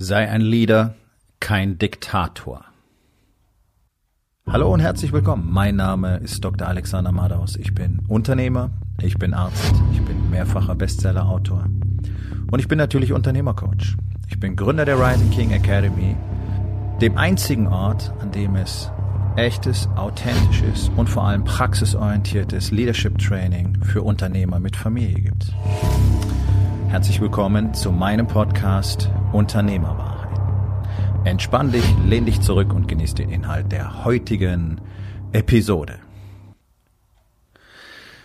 Sei ein Leader, kein Diktator. Hallo und herzlich willkommen. Mein Name ist Dr. Alexander Madaus. Ich bin Unternehmer, ich bin Arzt, ich bin mehrfacher Bestseller-Autor und ich bin natürlich Unternehmercoach. Ich bin Gründer der Rising King Academy, dem einzigen Ort, an dem es echtes, authentisches und vor allem praxisorientiertes Leadership-Training für Unternehmer mit Familie gibt. Herzlich willkommen zu meinem Podcast Unternehmerwahrheit. Entspann dich, lehn dich zurück und genieß den Inhalt der heutigen Episode.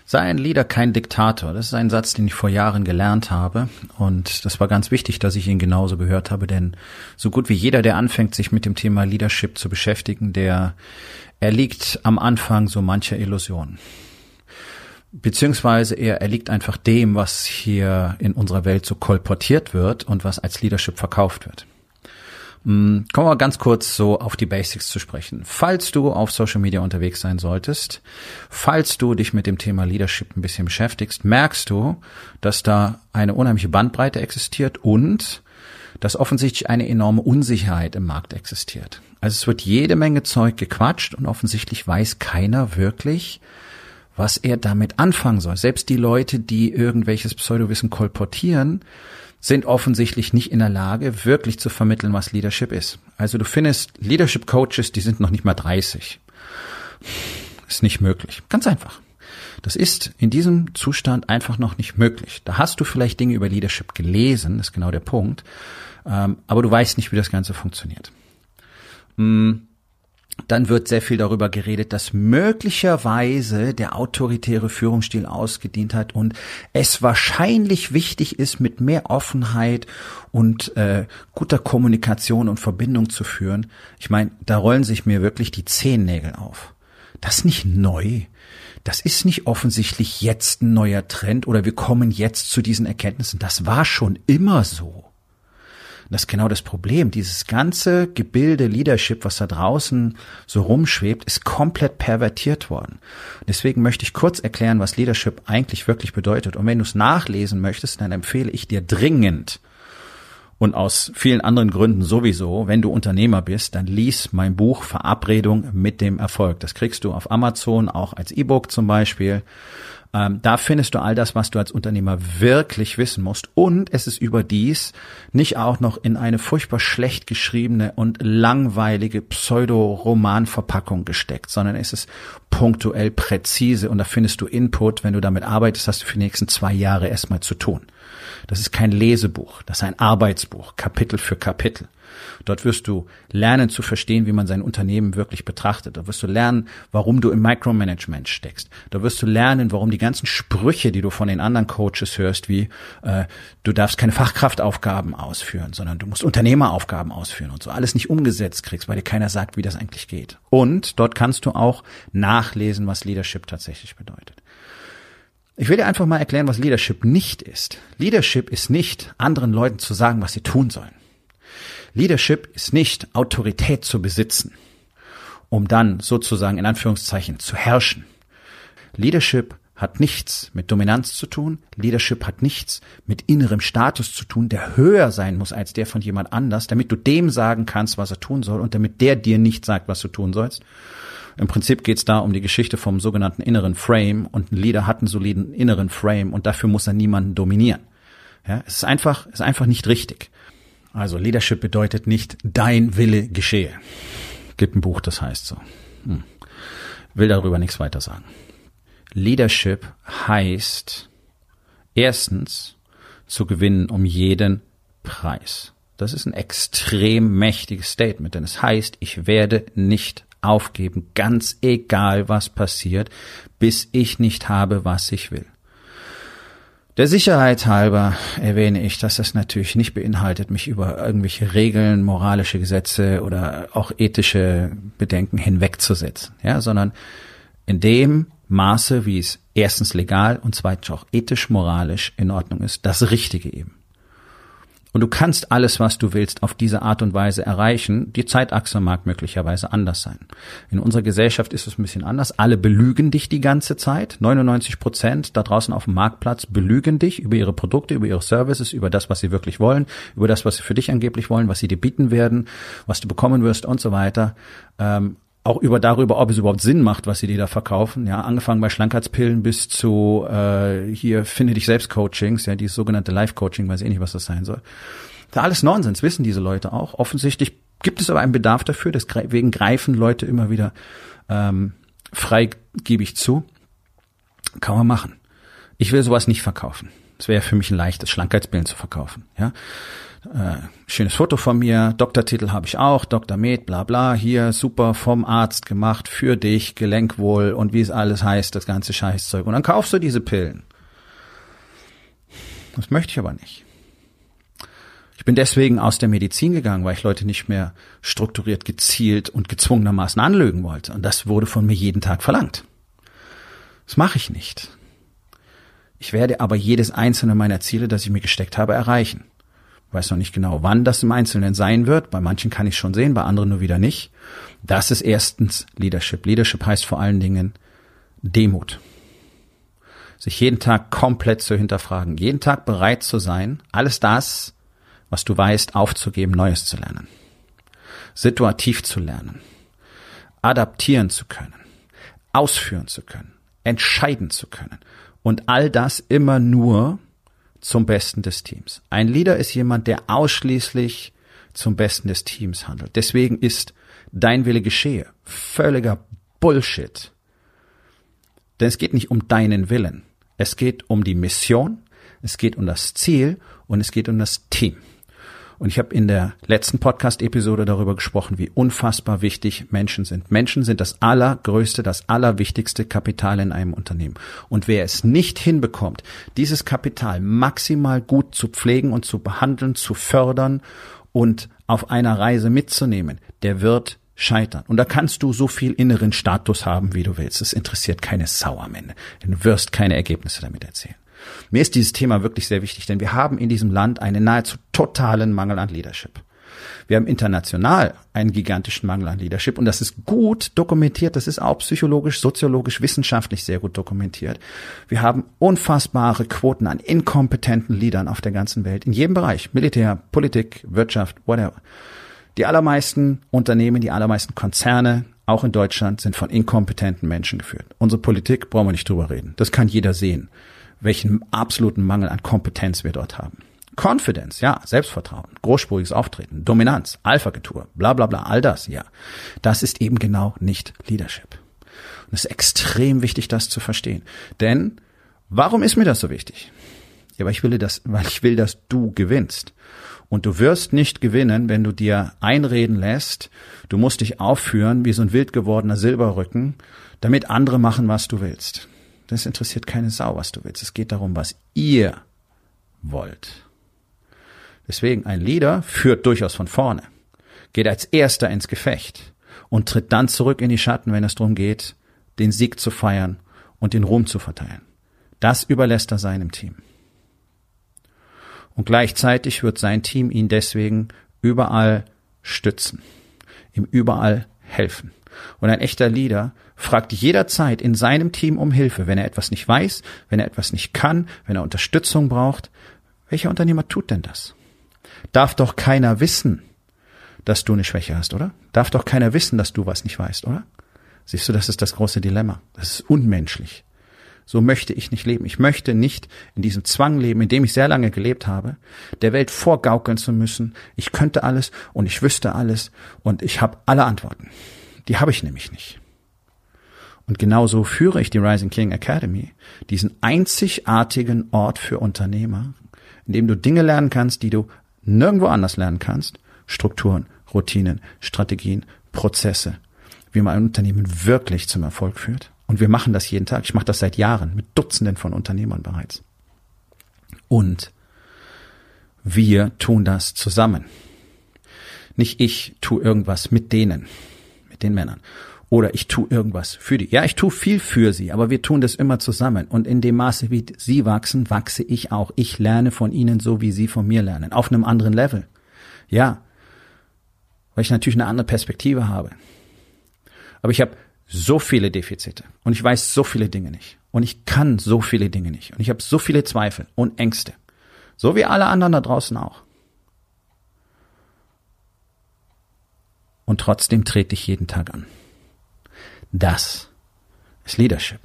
Sei ein Leader, kein Diktator. Das ist ein Satz, den ich vor Jahren gelernt habe und das war ganz wichtig, dass ich ihn genauso gehört habe, denn so gut wie jeder, der anfängt, sich mit dem Thema Leadership zu beschäftigen, er liegt am Anfang so mancher Illusion. Beziehungsweise er liegt einfach dem, was hier in unserer Welt so kolportiert wird und was als Leadership verkauft wird. Kommen wir ganz kurz so auf die Basics zu sprechen. Falls du auf Social Media unterwegs sein solltest, falls du dich mit dem Thema Leadership ein bisschen beschäftigst, merkst du, dass da eine unheimliche Bandbreite existiert und dass offensichtlich eine enorme Unsicherheit im Markt existiert. Also es wird jede Menge Zeug gequatscht und offensichtlich weiß keiner wirklich, was er damit anfangen soll. Selbst die Leute, die irgendwelches Pseudowissen kolportieren, sind offensichtlich nicht in der Lage, wirklich zu vermitteln, was Leadership ist. Also du findest Leadership-Coaches, die sind noch nicht mal 30. Ist nicht möglich. Ganz einfach. Das ist in diesem Zustand einfach noch nicht möglich. Da hast du vielleicht Dinge über Leadership gelesen, ist genau der Punkt, aber du weißt nicht, wie das Ganze funktioniert. Dann wird sehr viel darüber geredet, dass möglicherweise der autoritäre Führungsstil ausgedient hat und es wahrscheinlich wichtig ist, mit mehr Offenheit und guter Kommunikation und Verbindung zu führen. Ich meine, da rollen sich mir wirklich die Zehennägel auf. Das ist nicht neu. Das ist nicht offensichtlich jetzt ein neuer Trend oder wir kommen jetzt zu diesen Erkenntnissen. Das war schon immer so. Das ist genau das Problem. Dieses ganze Gebilde Leadership, was da draußen so rumschwebt, ist komplett pervertiert worden. Deswegen möchte ich kurz erklären, was Leadership eigentlich wirklich bedeutet. Und wenn du es nachlesen möchtest, dann empfehle ich dir dringend und aus vielen anderen Gründen sowieso, wenn du Unternehmer bist, dann lies mein Buch Verabredung mit dem Erfolg. Das kriegst du auf Amazon, auch als E-Book zum Beispiel. Da findest du all das, was du als Unternehmer wirklich wissen musst. Und es ist überdies nicht auch noch in eine furchtbar schlecht geschriebene und langweilige Pseudo-Roman-Verpackung gesteckt, sondern es ist punktuell präzise und da findest du Input. Wenn du damit arbeitest, hast du für die nächsten 2 Jahre erstmal zu tun. Das ist kein Lesebuch, das ist ein Arbeitsbuch, Kapitel für Kapitel. Dort wirst du lernen zu verstehen, wie man sein Unternehmen wirklich betrachtet. Da wirst du lernen, warum du im Micromanagement steckst. Da wirst du lernen, warum die ganzen Sprüche, die du von den anderen Coaches hörst, wie du darfst keine Fachkraftaufgaben ausführen, sondern du musst Unternehmeraufgaben ausführen und so, alles nicht umgesetzt kriegst, weil dir keiner sagt, wie das eigentlich geht. Und dort kannst du auch nachlesen, was Leadership tatsächlich bedeutet. Ich will dir einfach mal erklären, was Leadership nicht ist. Leadership ist nicht, anderen Leuten zu sagen, was sie tun sollen. Leadership ist nicht, Autorität zu besitzen, um dann sozusagen in Anführungszeichen zu herrschen. Leadership hat nichts mit Dominanz zu tun. Leadership hat nichts mit innerem Status zu tun, der höher sein muss als der von jemand anders, damit du dem sagen kannst, was er tun soll und damit der dir nicht sagt, was du tun sollst. Im Prinzip geht es da um die Geschichte vom sogenannten inneren Frame und ein Leader hat einen soliden inneren Frame und dafür muss er niemanden dominieren. Ja, es ist einfach nicht richtig. Also Leadership bedeutet nicht, dein Wille geschehe. Gibt ein Buch, das heißt so. Will darüber nichts weiter sagen. Leadership heißt, erstens, zu gewinnen um jeden Preis. Das ist ein extrem mächtiges Statement, denn es heißt, ich werde nicht aufgeben, ganz egal was passiert, bis ich nicht habe, was ich will. Der Sicherheit halber erwähne ich, dass das natürlich nicht beinhaltet, mich über irgendwelche Regeln, moralische Gesetze oder auch ethische Bedenken hinwegzusetzen, ja, sondern in dem Maße, wie es erstens legal und zweitens auch ethisch-moralisch in Ordnung ist, das Richtige eben. Und du kannst alles, was du willst, auf diese Art und Weise erreichen. Die Zeitachse mag möglicherweise anders sein. In unserer Gesellschaft ist es ein bisschen anders. Alle belügen dich die ganze Zeit. 99% da draußen auf dem Marktplatz belügen dich über ihre Produkte, über ihre Services, über das, was sie wirklich wollen, über das, was sie für dich angeblich wollen, was sie dir bieten werden, was du bekommen wirst und so weiter. Auch darüber, ob es überhaupt Sinn macht, was sie dir da verkaufen. Ja, angefangen bei Schlankheitspillen bis zu hier finde dich selbst Coachings, ja, dieses sogenannte Life Coaching, weiß ich nicht, was das sein soll. Da alles Nonsens, wissen diese Leute auch. Offensichtlich gibt es aber einen Bedarf dafür, deswegen greifen Leute immer wieder freigebig zu. Kann man machen. Ich will sowas nicht verkaufen. Es wäre für mich ein leichtes, Schlankheitspillen zu verkaufen, ja. Schönes Foto von mir, Doktortitel habe ich auch, Dr. Med, bla bla, hier super vom Arzt gemacht, für dich, Gelenkwohl und wie es alles heißt, das ganze Scheißzeug. Und dann kaufst du diese Pillen. Das möchte ich aber nicht. Ich bin deswegen aus der Medizin gegangen, weil ich Leute nicht mehr strukturiert, gezielt und gezwungenermaßen anlügen wollte. Und das wurde von mir jeden Tag verlangt. Das mache ich nicht. Ich werde aber jedes einzelne meiner Ziele, das ich mir gesteckt habe, erreichen. Ich weiß noch nicht genau, wann das im Einzelnen sein wird. Bei manchen kann ich schon sehen, bei anderen nur wieder nicht. Das ist erstens Leadership. Leadership heißt vor allen Dingen Demut. Sich jeden Tag komplett zu hinterfragen. Jeden Tag bereit zu sein, alles das, was du weißt, aufzugeben, Neues zu lernen. Situativ zu lernen. Adaptieren zu können. Ausführen zu können. Entscheiden zu können. Und all das immer nur zum Besten des Teams. Ein Leader ist jemand, der ausschließlich zum Besten des Teams handelt. Deswegen ist dein Wille geschehe völliger Bullshit. Denn es geht nicht um deinen Willen. Es geht um die Mission, es geht um das Ziel und es geht um das Team. Und ich habe in der letzten Podcast-Episode darüber gesprochen, wie unfassbar wichtig Menschen sind. Menschen sind das allergrößte, das allerwichtigste Kapital in einem Unternehmen. Und wer es nicht hinbekommt, dieses Kapital maximal gut zu pflegen und zu behandeln, zu fördern und auf einer Reise mitzunehmen, der wird scheitern. Und da kannst du so viel inneren Status haben, wie du willst. Es interessiert keine Sau am Ende. Du wirst keine Ergebnisse damit erzielen. Mir ist dieses Thema wirklich sehr wichtig, denn wir haben in diesem Land einen nahezu totalen Mangel an Leadership. Wir haben international einen gigantischen Mangel an Leadership und das ist gut dokumentiert, das ist auch psychologisch, soziologisch, wissenschaftlich sehr gut dokumentiert. Wir haben unfassbare Quoten an inkompetenten Leadern auf der ganzen Welt, in jedem Bereich, Militär, Politik, Wirtschaft, whatever. Die allermeisten Unternehmen, die allermeisten Konzerne, auch in Deutschland, sind von inkompetenten Menschen geführt. Unsere Politik, brauchen wir nicht drüber reden, das kann jeder sehen. Welchen absoluten Mangel an Kompetenz wir dort haben. Confidence, ja, Selbstvertrauen, großspuriges Auftreten, Dominanz, Alpha-Getue, bla bla bla, all das, ja. Das ist eben genau nicht Leadership. Und es ist extrem wichtig, das zu verstehen. Denn, warum ist mir das so wichtig? Ja, weil ich will, dass du gewinnst. Und du wirst nicht gewinnen, wenn du dir einreden lässt, du musst dich aufführen wie so ein wild gewordener Silberrücken, damit andere machen, was du willst. Das interessiert keine Sau, was du willst. Es geht darum, was ihr wollt. Deswegen, ein Leader führt durchaus von vorne, geht als Erster ins Gefecht und tritt dann zurück in die Schatten, wenn es darum geht, den Sieg zu feiern und den Ruhm zu verteilen. Das überlässt er seinem Team. Und gleichzeitig wird sein Team ihn deswegen überall stützen, ihm überall helfen. Und ein echter Leader fragt jederzeit in seinem Team um Hilfe, wenn er etwas nicht weiß, wenn er etwas nicht kann, wenn er Unterstützung braucht. Welcher Unternehmer tut denn das? Darf doch keiner wissen, dass du eine Schwäche hast, oder? Darf doch keiner wissen, dass du was nicht weißt, oder? Siehst du, das ist das große Dilemma. Das ist unmenschlich. So möchte ich nicht leben. Ich möchte nicht in diesem Zwang leben, in dem ich sehr lange gelebt habe, der Welt vorgaukeln zu müssen. Ich könnte alles und ich wüsste alles und ich habe alle Antworten. Die habe ich nämlich nicht. Und genauso führe ich die Rising King Academy, diesen einzigartigen Ort für Unternehmer, in dem du Dinge lernen kannst, die du nirgendwo anders lernen kannst. Strukturen, Routinen, Strategien, Prozesse, wie man ein Unternehmen wirklich zum Erfolg führt. Und wir machen das jeden Tag. Ich mache das seit Jahren mit Dutzenden von Unternehmern bereits. Und wir tun das zusammen. Nicht ich tue irgendwas mit den Männern. Oder ich tue irgendwas für die. Ja, ich tue viel für sie, aber wir tun das immer zusammen. Und in dem Maße, wie sie wachsen, wachse ich auch. Ich lerne von ihnen so, wie sie von mir lernen. Auf einem anderen Level. Ja, weil ich natürlich eine andere Perspektive habe. Aber ich habe so viele Defizite. Und ich weiß so viele Dinge nicht. Und ich kann so viele Dinge nicht. Und ich habe so viele Zweifel und Ängste. So wie alle anderen da draußen auch. Und trotzdem trete ich jeden Tag an. Das ist Leadership.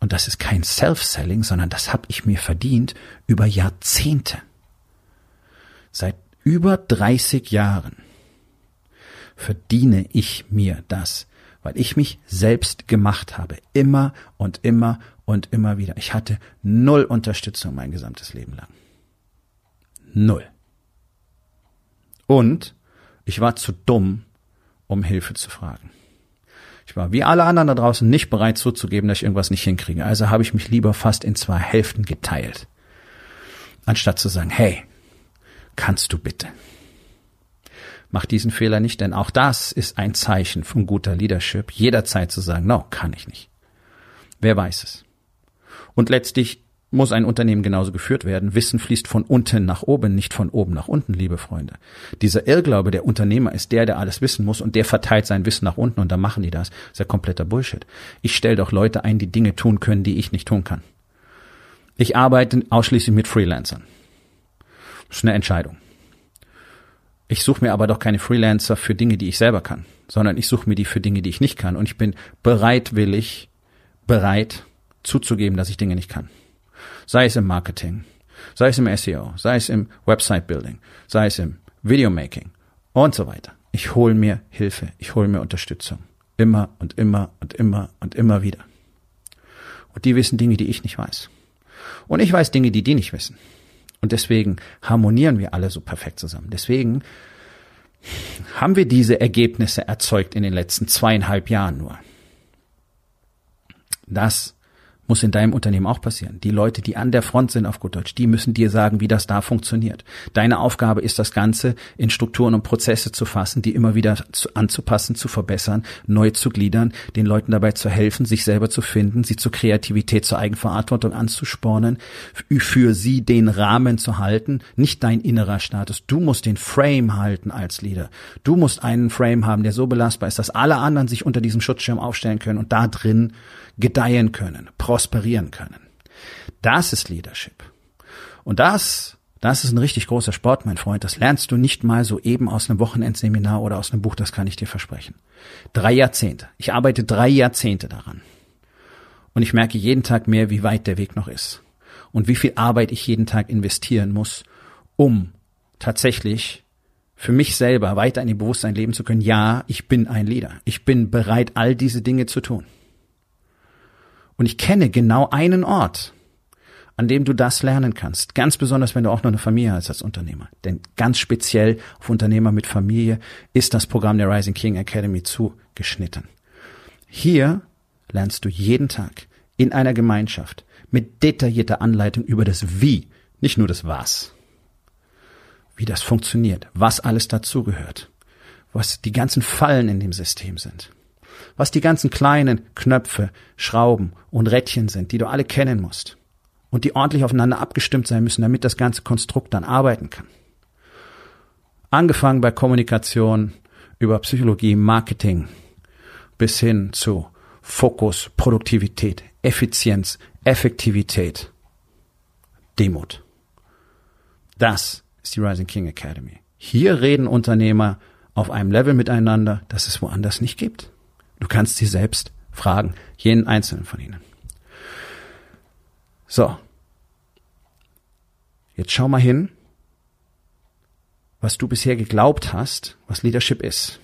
Und das ist kein Self-Selling, sondern das habe ich mir verdient über Jahrzehnte. Seit über 30 Jahren verdiene ich mir das, weil ich mich selbst gemacht habe. Immer und immer und immer wieder. Ich hatte null Unterstützung mein gesamtes Leben lang. Null. Und ich war zu dumm, um Hilfe zu fragen. Ich war wie alle anderen da draußen nicht bereit zuzugeben, dass ich irgendwas nicht hinkriege. Also habe ich mich lieber fast in zwei Hälften geteilt. Anstatt zu sagen, hey, kannst du bitte? Mach diesen Fehler nicht, denn auch das ist ein Zeichen von guter Leadership, jederzeit zu sagen, no, kann ich nicht. Wer weiß es? Und letztlich muss ein Unternehmen genauso geführt werden. Wissen fließt von unten nach oben, nicht von oben nach unten, liebe Freunde. Dieser Irrglaube, der Unternehmer ist der, der alles wissen muss und der verteilt sein Wissen nach unten und dann machen die das. Das ist ja kompletter Bullshit. Ich stelle doch Leute ein, die Dinge tun können, die ich nicht tun kann. Ich arbeite ausschließlich mit Freelancern. Das ist eine Entscheidung. Ich suche mir aber doch keine Freelancer für Dinge, die ich selber kann, sondern ich suche mir die für Dinge, die ich nicht kann. Und ich bin bereit zuzugeben, dass ich Dinge nicht kann. Sei es im Marketing, sei es im SEO, sei es im Website-Building, sei es im Videomaking und so weiter. Ich hole mir Hilfe, ich hole mir Unterstützung. Immer und immer und immer und immer wieder. Und die wissen Dinge, die ich nicht weiß. Und ich weiß Dinge, die die nicht wissen. Und deswegen harmonieren wir alle so perfekt zusammen. Deswegen haben wir diese Ergebnisse erzeugt in den letzten 2,5 Jahren nur. Das muss in deinem Unternehmen auch passieren. Die Leute, die an der Front sind auf gut Deutsch, die müssen dir sagen, wie das da funktioniert. Deine Aufgabe ist, das Ganze in Strukturen und Prozesse zu fassen, die immer wieder anzupassen, zu verbessern, neu zu gliedern, den Leuten dabei zu helfen, sich selber zu finden, sie zur Kreativität, zur Eigenverantwortung anzuspornen, für sie den Rahmen zu halten, nicht dein innerer Status. Du musst den Frame halten als Leader. Du musst einen Frame haben, der so belastbar ist, dass alle anderen sich unter diesem Schutzschirm aufstellen können und da drin gedeihen können, prosperieren können. Das ist Leadership. Und das ist ein richtig großer Sport, mein Freund. Das lernst du nicht mal so eben aus einem Wochenendseminar oder aus einem Buch, das kann ich dir versprechen. 3 Jahrzehnte. Ich arbeite 3 Jahrzehnte daran. Und ich merke jeden Tag mehr, wie weit der Weg noch ist. Und wie viel Arbeit ich jeden Tag investieren muss, um tatsächlich für mich selber weiter in dem Bewusstsein leben zu können. Ja, ich bin ein Leader. Ich bin bereit, all diese Dinge zu tun. Und ich kenne genau einen Ort, an dem du das lernen kannst. Ganz besonders, wenn du auch noch eine Familie hast als Unternehmer. Denn ganz speziell auf Unternehmer mit Familie ist das Programm der Rising King Academy zugeschnitten. Hier lernst du jeden Tag in einer Gemeinschaft mit detaillierter Anleitung über das Wie, nicht nur das Was. Wie das funktioniert, was alles dazugehört, was die ganzen Fallen in dem System sind. Was die ganzen kleinen Knöpfe, Schrauben und Rädchen sind, die du alle kennen musst und die ordentlich aufeinander abgestimmt sein müssen, damit das ganze Konstrukt dann arbeiten kann. Angefangen bei Kommunikation, über Psychologie, Marketing bis hin zu Fokus, Produktivität, Effizienz, Effektivität, Demut. Das ist die Rising King Academy. Hier reden Unternehmer auf einem Level miteinander, das es woanders nicht gibt. Du kannst sie selbst fragen, jeden einzelnen von ihnen. So, jetzt schau mal hin, was du bisher geglaubt hast, was Leadership ist.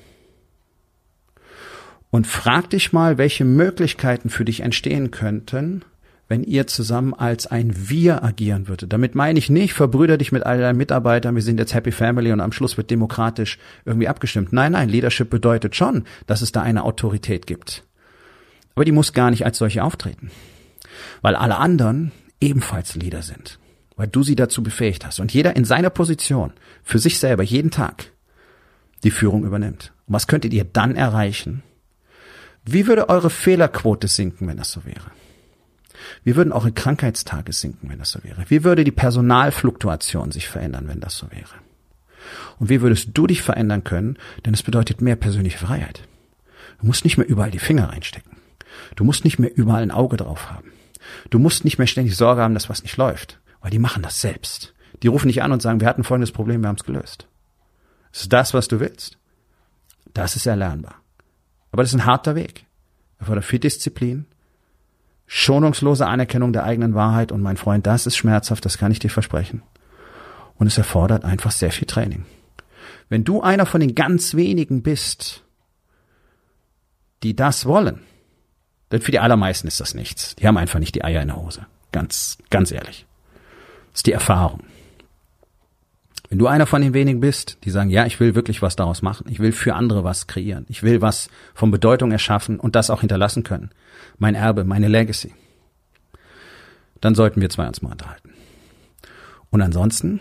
Und frag dich mal, welche Möglichkeiten für dich entstehen könnten, wenn ihr zusammen als ein Wir agieren würdet. Damit meine ich nicht, verbrüder dich mit all deinen Mitarbeitern, wir sind jetzt Happy Family und am Schluss wird demokratisch irgendwie abgestimmt. Nein, Leadership bedeutet schon, dass es da eine Autorität gibt. Aber die muss gar nicht als solche auftreten, weil alle anderen ebenfalls Leader sind, weil du sie dazu befähigt hast und jeder in seiner Position für sich selber jeden Tag die Führung übernimmt. Und was könntet ihr dann erreichen, Wie würde eure Fehlerquote sinken, wenn das so wäre? Wie würden eure Krankheitstage sinken, wenn das so wäre? Wie würde die Personalfluktuation sich verändern, wenn das so wäre? Und wie würdest du dich verändern können? Denn es bedeutet mehr persönliche Freiheit. Du musst nicht mehr überall die Finger reinstecken. Du musst nicht mehr überall ein Auge drauf haben. Du musst nicht mehr ständig Sorge haben, dass was nicht läuft. Weil die machen das selbst. Die rufen dich an und sagen, wir hatten folgendes Problem, wir haben es gelöst. Ist das, was du willst? Das ist erlernbar. Aber das ist ein harter Weg. Er fordert viel Disziplin, schonungslose Anerkennung der eigenen Wahrheit. Und mein Freund, das ist schmerzhaft, das kann ich dir versprechen. Und es erfordert einfach sehr viel Training. Wenn du einer von den ganz wenigen bist, die das wollen, denn für die allermeisten ist das nichts. Die haben einfach nicht die Eier in der Hose. Ganz ehrlich. Das ist die Erfahrung. Wenn du einer von den wenigen bist, die sagen, ja, ich will wirklich was daraus machen. Ich will für andere was kreieren. Ich will was von Bedeutung erschaffen und das auch hinterlassen können. Mein Erbe, meine Legacy. Dann sollten wir zwei uns mal unterhalten. Und ansonsten,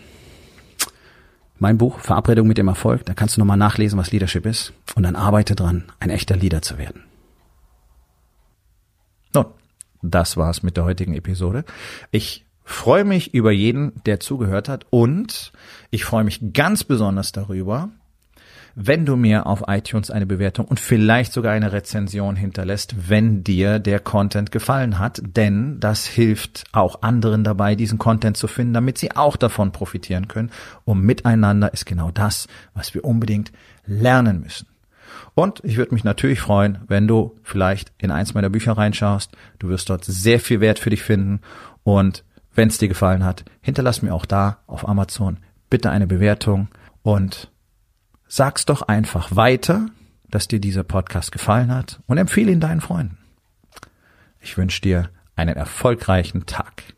mein Buch, Verabredung mit dem Erfolg, da kannst du nochmal nachlesen, was Leadership ist. Und dann arbeite dran, ein echter Leader zu werden. Nun, das war's mit der heutigen Episode. Ich freue mich über jeden, der zugehört hat. Und ich freue mich ganz besonders darüber, wenn du mir auf iTunes eine Bewertung und vielleicht sogar eine Rezension hinterlässt, wenn dir der Content gefallen hat. Denn das hilft auch anderen dabei, diesen Content zu finden, damit sie auch davon profitieren können. Und miteinander ist genau das, was wir unbedingt lernen müssen. Und ich würde mich natürlich freuen, wenn du vielleicht in eins meiner Bücher reinschaust. Du wirst dort sehr viel Wert für dich finden. Und wenn es dir gefallen hat, hinterlass mir auch da auf Amazon bitte eine Bewertung und sag's doch einfach weiter, dass dir dieser Podcast gefallen hat und empfehle ihn deinen Freunden. Ich wünsche dir einen erfolgreichen Tag.